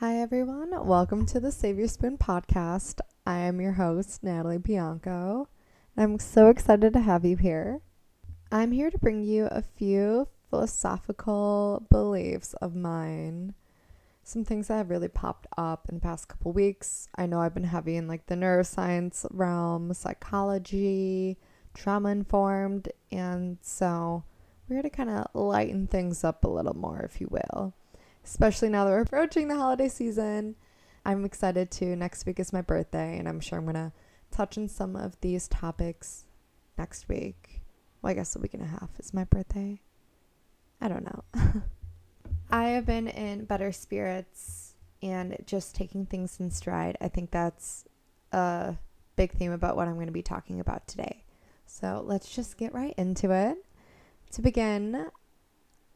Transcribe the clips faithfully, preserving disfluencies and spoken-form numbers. Hi everyone, welcome to the Save Your Spoon podcast. I am your host, Natalie Bianco, and I'm so excited to have you here. I'm here to bring you a few philosophical beliefs of mine, some things that have really popped up in the past couple weeks. I know I've been heavy in like the neuroscience realm, psychology, trauma-informed, and so we're going to kind of lighten things up a little more, if you will. Especially now that we're approaching the holiday season. I'm excited too. Next week is my birthday, and I'm sure I'm going to touch on some of these topics next week. Well, I guess a week and a half is my birthday. I don't know. I have been in better spirits and just taking things in stride. I think that's a big theme about what I'm going to be talking about today. So let's just get right into it. To begin,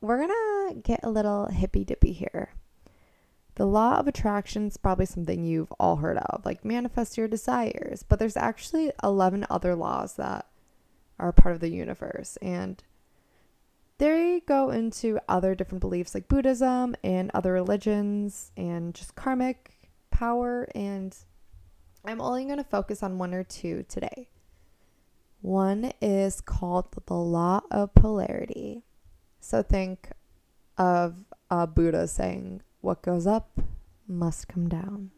we're going to get a little hippy-dippy here. The law of attraction is probably something you've all heard of, like manifest your desires. But there's actually eleven other laws that are part of the universe. And they go into other different beliefs like Buddhism and other religions and just karmic power. And I'm only going to focus on one or two today. One is called the law of polarity. So think of uh, Buddha saying, what goes up must come down.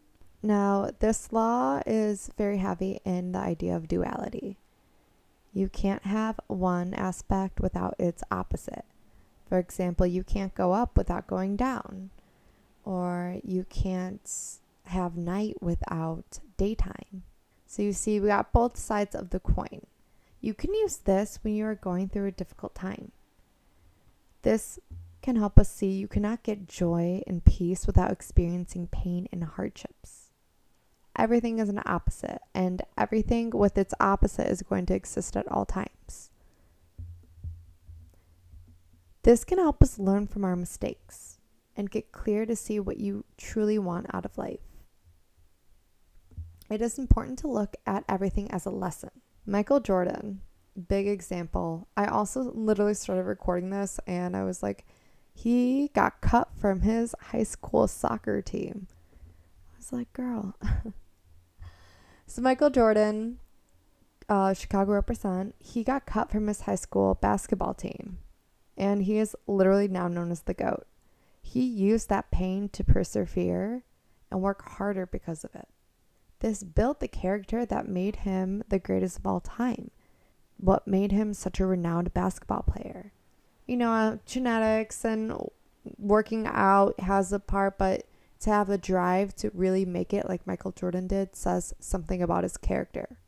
Now, this law is very heavy in the idea of duality. You can't have one aspect without its opposite. For example, you can't go up without going down. Or you can't have night without daytime. So you see, we got both sides of the coin. You can use this when you are going through a difficult time. This can help us see you cannot get joy and peace without experiencing pain and hardships. Everything is an opposite, and everything with its opposite is going to exist at all times. This can help us learn from our mistakes and get clear to see what you truly want out of life. It is important to look at everything as a lesson. Michael Jordan, big example. I also literally started recording this and I was like, he got cut from his high school soccer team. I was like, girl. So Michael Jordan, uh, Chicago represent, he got cut from his high school basketball team. And he is literally now known as the GOAT. He used that pain to persevere and work harder because of it. This built the character that made him the greatest of all time. What made him such a renowned basketball player. You know, uh, genetics and working out has a part, but to have the drive to really make it like Michael Jordan did says something about his character.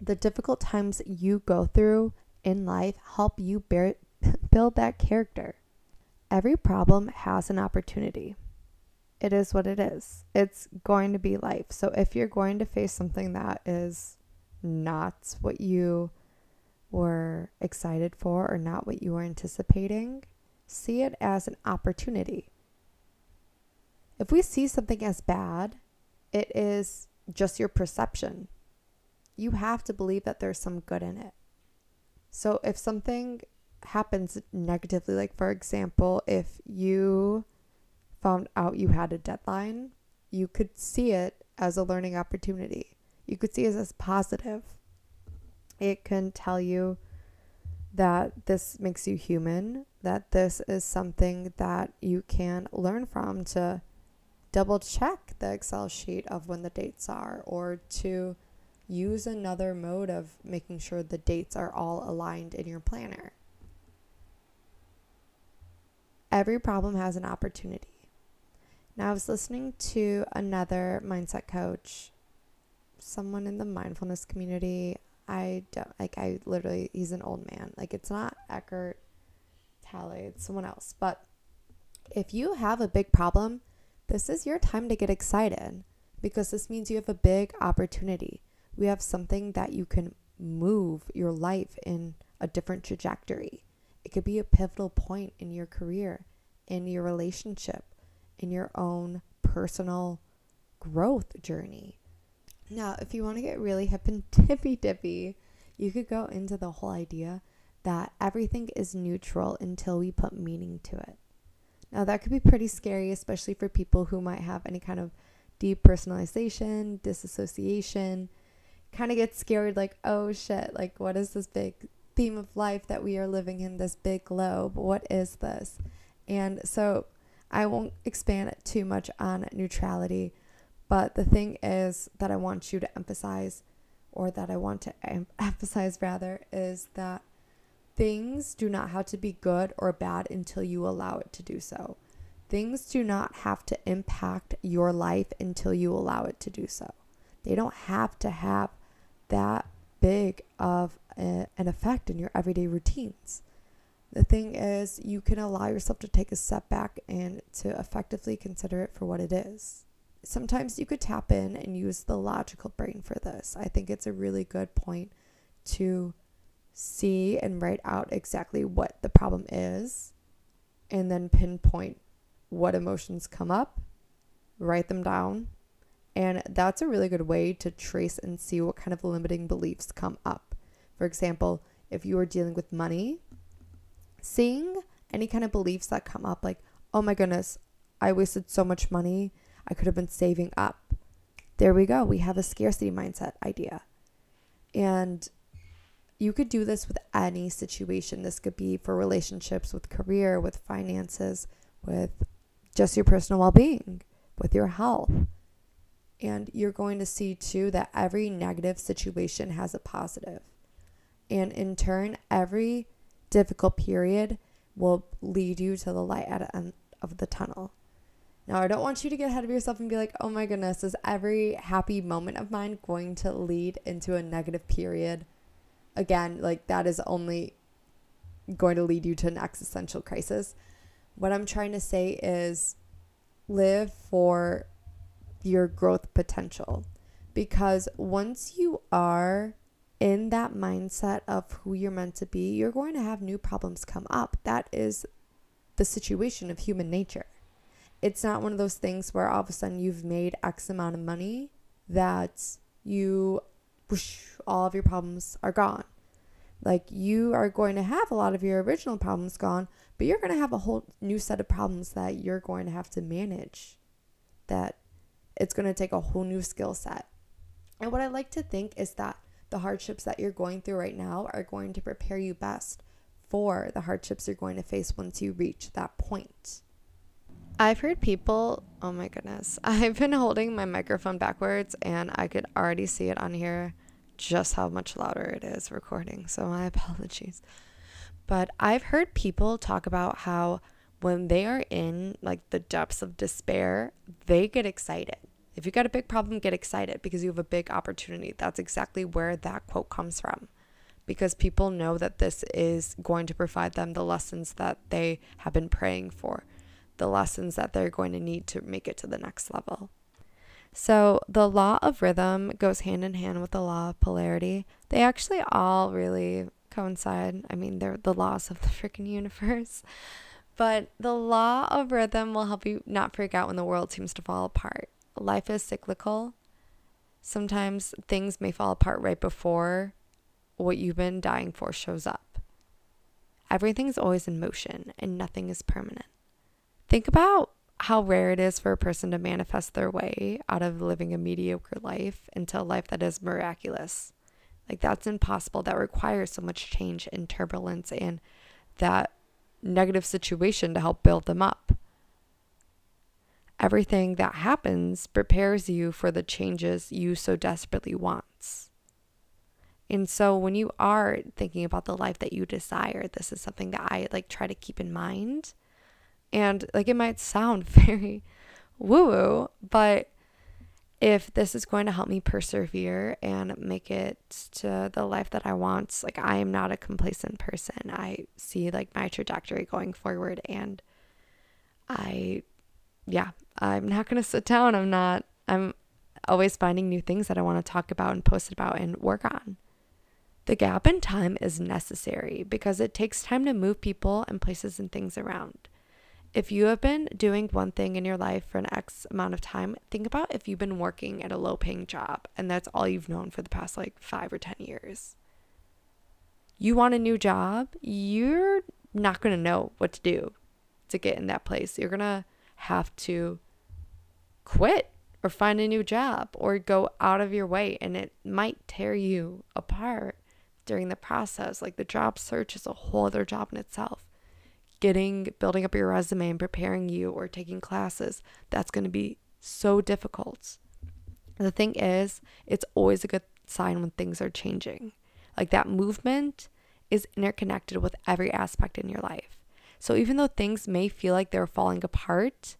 The difficult times you go through in life help you bear, build that character. Every problem has an opportunity. It is what it is. It's going to be life. So if you're going to face something that is not what you were excited for or not what you were anticipating, see it as an opportunity. If we see something as bad, it is just your perception. You have to believe that there's some good in it. So if something happens negatively, like for example, if you found out you had a deadline, you could see it as a learning opportunity. You could see it as positive. It can tell you that this makes you human, that this is something that you can learn from to double check the Excel sheet of when the dates are, or to use another mode of making sure the dates are all aligned in your planner. Every problem has an opportunity. Now, I was listening to another mindset coach, someone in the mindfulness community. I don't, like, I literally, he's an old man. Like, it's not Eckhart Tolle, it's someone else. But if you have a big problem, this is your time to get excited, because this means you have a big opportunity. We have something that you can move your life in a different trajectory. It could be a pivotal point in your career, in your relationship, in your own personal growth journey. Now, if you want to get really hip and tippy-dippy, you could go into the whole idea that everything is neutral until we put meaning to it. Now that could be pretty scary, especially for people who might have any kind of depersonalization, disassociation. Kind of get scared like, oh shit, like what is this big theme of life that we are living in, this big globe? What is this? And so I won't expand too much on neutrality, but the thing is that I want you to emphasize, or that I want to em- emphasize rather, is that things do not have to be good or bad until you allow it to do so. Things do not have to impact your life until you allow it to do so. They don't have to have that big of a, an effect in your everyday routines. The thing is, you can allow yourself to take a step back and to effectively consider it for what it is. Sometimes you could tap in and use the logical brain for this. I think it's a really good point to see and write out exactly what the problem is, and then pinpoint what emotions come up, write them down. And that's a really good way to trace and see what kind of limiting beliefs come up. For example, if you are dealing with money, seeing any kind of beliefs that come up like, oh my goodness, I wasted so much money. I could have been saving up. There we go. We have a scarcity mindset idea. And you could do this with any situation. This could be for relationships, with career, with finances, with just your personal well-being, with your health. And you're going to see too that every negative situation has a positive. And in turn, every difficult period will lead you to the light at the end of the tunnel. Now, I don't want you to get ahead of yourself and be like, oh my goodness, is every happy moment of mine going to lead into a negative period? Again, like that is only going to lead you to an existential crisis. What I'm trying to say is live for your growth potential, because once you are in that mindset of who you're meant to be, you're going to have new problems come up. That is the situation of human nature. It's not one of those things where all of a sudden you've made X amount of money that you, whoosh, all of your problems are gone. Like you are going to have a lot of your original problems gone, but you're going to have a whole new set of problems that you're going to have to manage, that it's going to take a whole new skill set. And what I like to think is that the hardships that you're going through right now are going to prepare you best for the hardships you're going to face once you reach that point. I've heard people, oh my goodness, I've been holding my microphone backwards and I could already see it on here, just how much louder it is recording. So my apologies. But I've heard people talk about how when they are in like the depths of despair, they get excited. If you got a big problem, get excited because you have a big opportunity. That's exactly where that quote comes from, because people know that this is going to provide them the lessons that they have been praying for, the lessons that they're going to need to make it to the next level. So the law of rhythm goes hand in hand with the law of polarity. They actually all really coincide. I mean, they're the laws of the freaking universe. But the law of rhythm will help you not freak out when the world seems to fall apart. Life is cyclical. Sometimes things may fall apart right before what you've been dying for shows up. Everything's always in motion and nothing is permanent. Think about how rare it is for a person to manifest their way out of living a mediocre life into a life that is miraculous. Like that's impossible. That requires so much change and turbulence and that negative situation to help build them up. Everything that happens prepares you for the changes you so desperately want. And so when you are thinking about the life that you desire, this is something that I like try to keep in mind. And like it might sound very woo-woo, but if this is going to help me persevere and make it to the life that I want, like I am not a complacent person. I see like my trajectory going forward and I, yeah, I'm not going to sit down. I'm not, I'm always finding new things that I want to talk about and post about and work on. The gap in time is necessary because it takes time to move people and places and things around. If you have been doing one thing in your life for an X amount of time, think about if you've been working at a low-paying job and that's all you've known for the past like five or ten years. You want a new job, you're not going to know what to do. to get in that place. You're going to have to quit or find a new job or go out of your way. And it might tear you apart during the process. Like the job search is a whole other job in itself. Getting, building up your resume and preparing you or taking classes, that's going to be so difficult. The thing is, it's always a good sign when things are changing. Like that movement is interconnected with every aspect in your life. So even though things may feel like they're falling apart,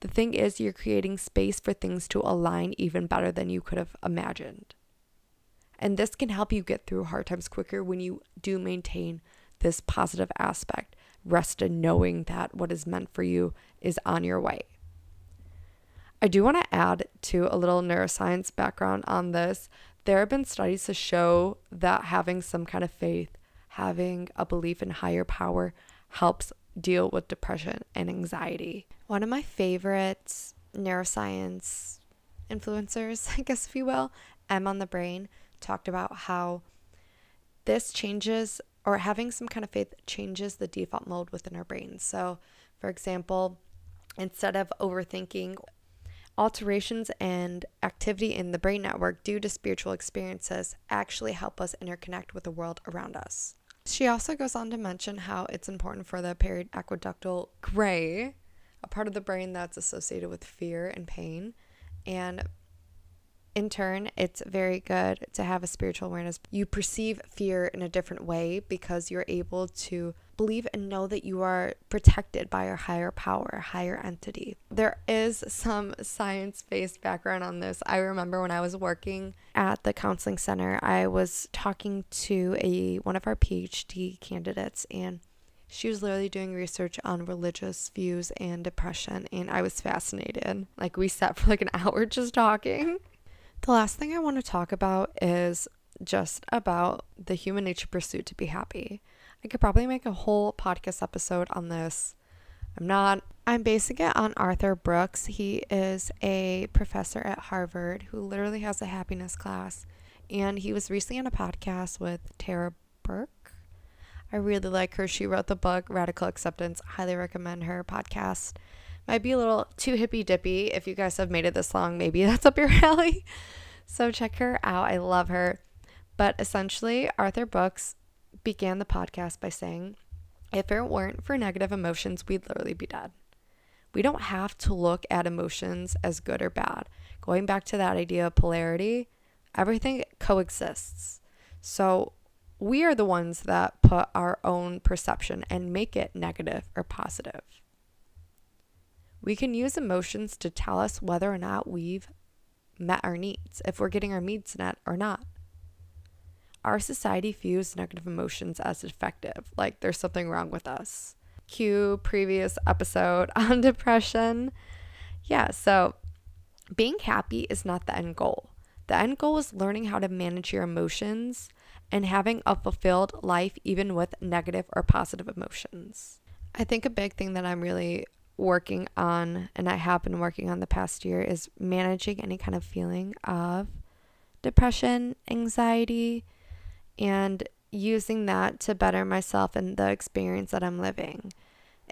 the thing is you're creating space for things to align even better than you could have imagined. And this can help you get through hard times quicker when you do maintain this positive aspect. Rest in knowing that what is meant for you is on your way. I do want to add to a little neuroscience background on this. There have been studies to show that having some kind of faith, having a belief in higher power, helps deal with depression and anxiety. One of my favorite neuroscience influencers, I guess if you will, Em on the Brain, talked about how this changes, or having some kind of faith changes the default mode within our brain. So, for example, instead of overthinking, alterations and activity in the brain network due to spiritual experiences actually help us interconnect with the world around us. She also goes on to mention how it's important for the periaqueductal gray, a part of the brain that's associated with fear and pain, and in turn, it's very good to have a spiritual awareness. You perceive fear in a different way because you're able to believe and know that you are protected by your higher power, higher entity. There is some science-based background on this. I remember when I was working at the counseling center, I was talking to a one of our P H D candidates, and she was literally doing research on religious views and depression, and I was fascinated. Like, we sat for like an hour just talking. The last thing I want to talk about is just about the human nature pursuit to be happy. I could probably make a whole podcast episode on this. I'm not. I'm basing it on Arthur Brooks. He is a professor at Harvard who literally has a happiness class. And he was recently on a podcast with Tara Burke. I really like her. She wrote the book Radical Acceptance. Highly recommend her podcast. Might be a little too hippy-dippy. If you guys have made it this long, maybe that's up your alley. So check her out. I love her. But essentially, Arthur Brooks began the podcast by saying, if it weren't for negative emotions, we'd literally be dead. We don't have to look at emotions as good or bad. Going back to that idea of polarity, everything coexists. So we are the ones that put our own perception and make it negative or positive. We can use emotions to tell us whether or not we've met our needs, if we're getting our needs met or not. Our society views negative emotions as defective, like there's something wrong with us. Cue previous episode on depression. Yeah, so being happy is not the end goal. The end goal is learning how to manage your emotions and having a fulfilled life even with negative or positive emotions. I think a big thing that I'm really working on, and I have been working on the past year, is managing any kind of feeling of depression, anxiety, and using that to better myself and the experience that I'm living.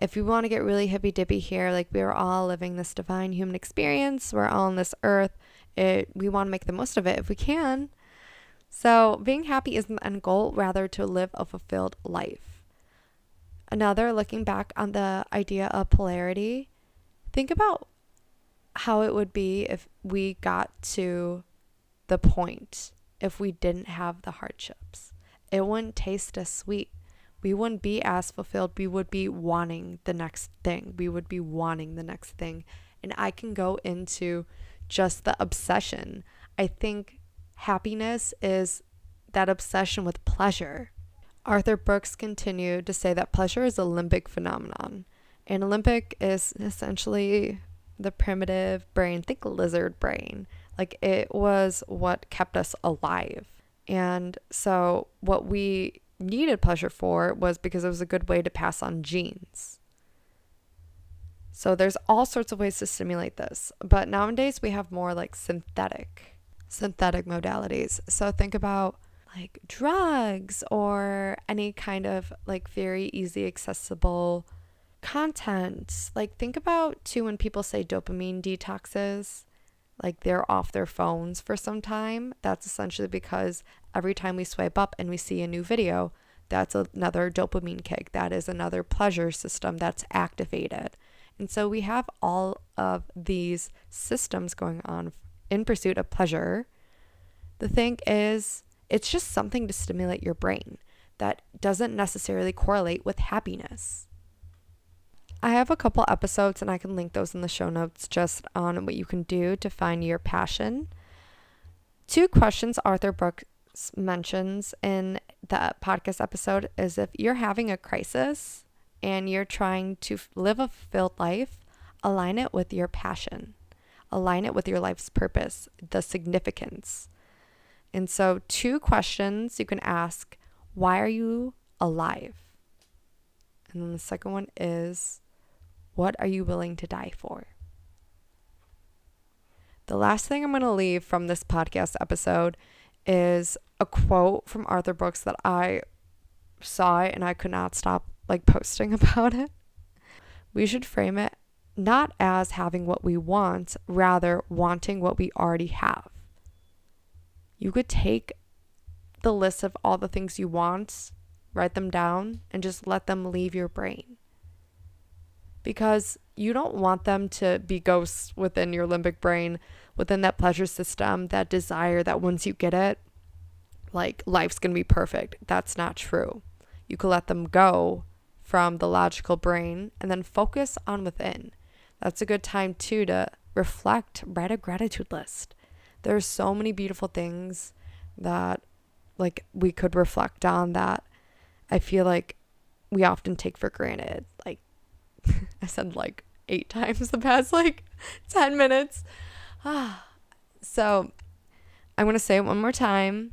If you want to get really hippy-dippy here, like we are all living this divine human experience, we're all on this earth, it, we want to make the most of it if we can. So being happy isn't the end goal, rather to live a fulfilled life. Another, looking back on the idea of polarity, think about how it would be if we got to the point, if we didn't have the hardships. It wouldn't taste as sweet. We wouldn't be as fulfilled. We would be wanting the next thing. We would be wanting the next thing. And I can go into just the obsession. I think happiness is that obsession with pleasure. Arthur Brooks continued to say that pleasure is a limbic phenomenon. And limbic is essentially the primitive brain. Think lizard brain. Like, it was what kept us alive. And so what we needed pleasure for was because it was a good way to pass on genes. So there's all sorts of ways to stimulate this. But nowadays we have more like synthetic, synthetic modalities. So think about like drugs or any kind of like very easy accessible content. Like, think about too when people say dopamine detoxes, like they're off their phones for some time. That's essentially because every time we swipe up and we see a new video, that's another dopamine kick. That is another pleasure system that's activated. And so we have all of these systems going on in pursuit of pleasure. The thing is, it's just something to stimulate your brain that doesn't necessarily correlate with happiness. I have a couple episodes, and I can link those in the show notes, just on what you can do to find your passion. Two questions Arthur Brooks mentions in the podcast episode is if you're having a crisis and you're trying to live a fulfilled life, align it with your passion. Align it with your life's purpose, the significance. And so two questions you can ask, why are you alive? And then the second one is, what are you willing to die for? The last thing I'm going to leave from this podcast episode is a quote from Arthur Brooks that I saw and I could not stop like posting about it. We should frame it not as having what we want, rather wanting what we already have. You could take the list of all the things you want, write them down, and just let them leave your brain. Because you don't want them to be ghosts within your limbic brain, within that pleasure system, that desire that once you get it, like life's going to be perfect. That's not true. You can let them go from the logical brain and then focus on within. That's a good time too to reflect, write a gratitude list. There's so many beautiful things that like we could reflect on that I feel like we often take for granted. Like, I said like eight times the past like ten minutes. Ah, so I'm going to say it one more time.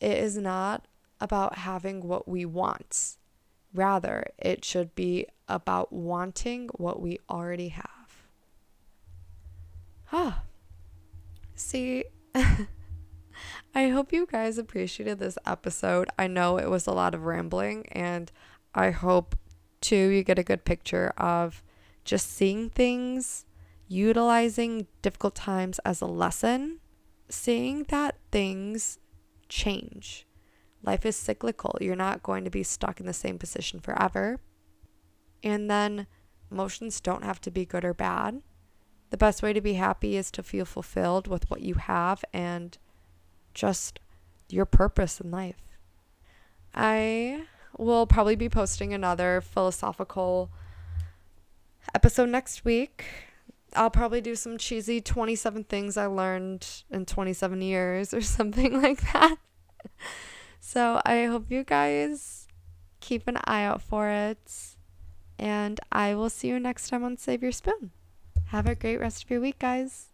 It is not about having what we want. Rather, it should be about wanting what we already have. Ah, see, I hope you guys appreciated this episode. I know it was a lot of rambling, and I hope too you get a good picture of just seeing things, utilizing difficult times as a lesson, seeing that things change. Life is cyclical. You're not going to be stuck in the same position forever. And then emotions don't have to be good or bad. The best way to be happy is to feel fulfilled with what you have and just your purpose in life. I will probably be posting another philosophical episode next week. I'll probably do some cheesy twenty-seven things I learned in twenty-seven years or something like that. So I hope you guys keep an eye out for it. And I will see you next time on Save Your Spoon. Have a great rest of your week, guys.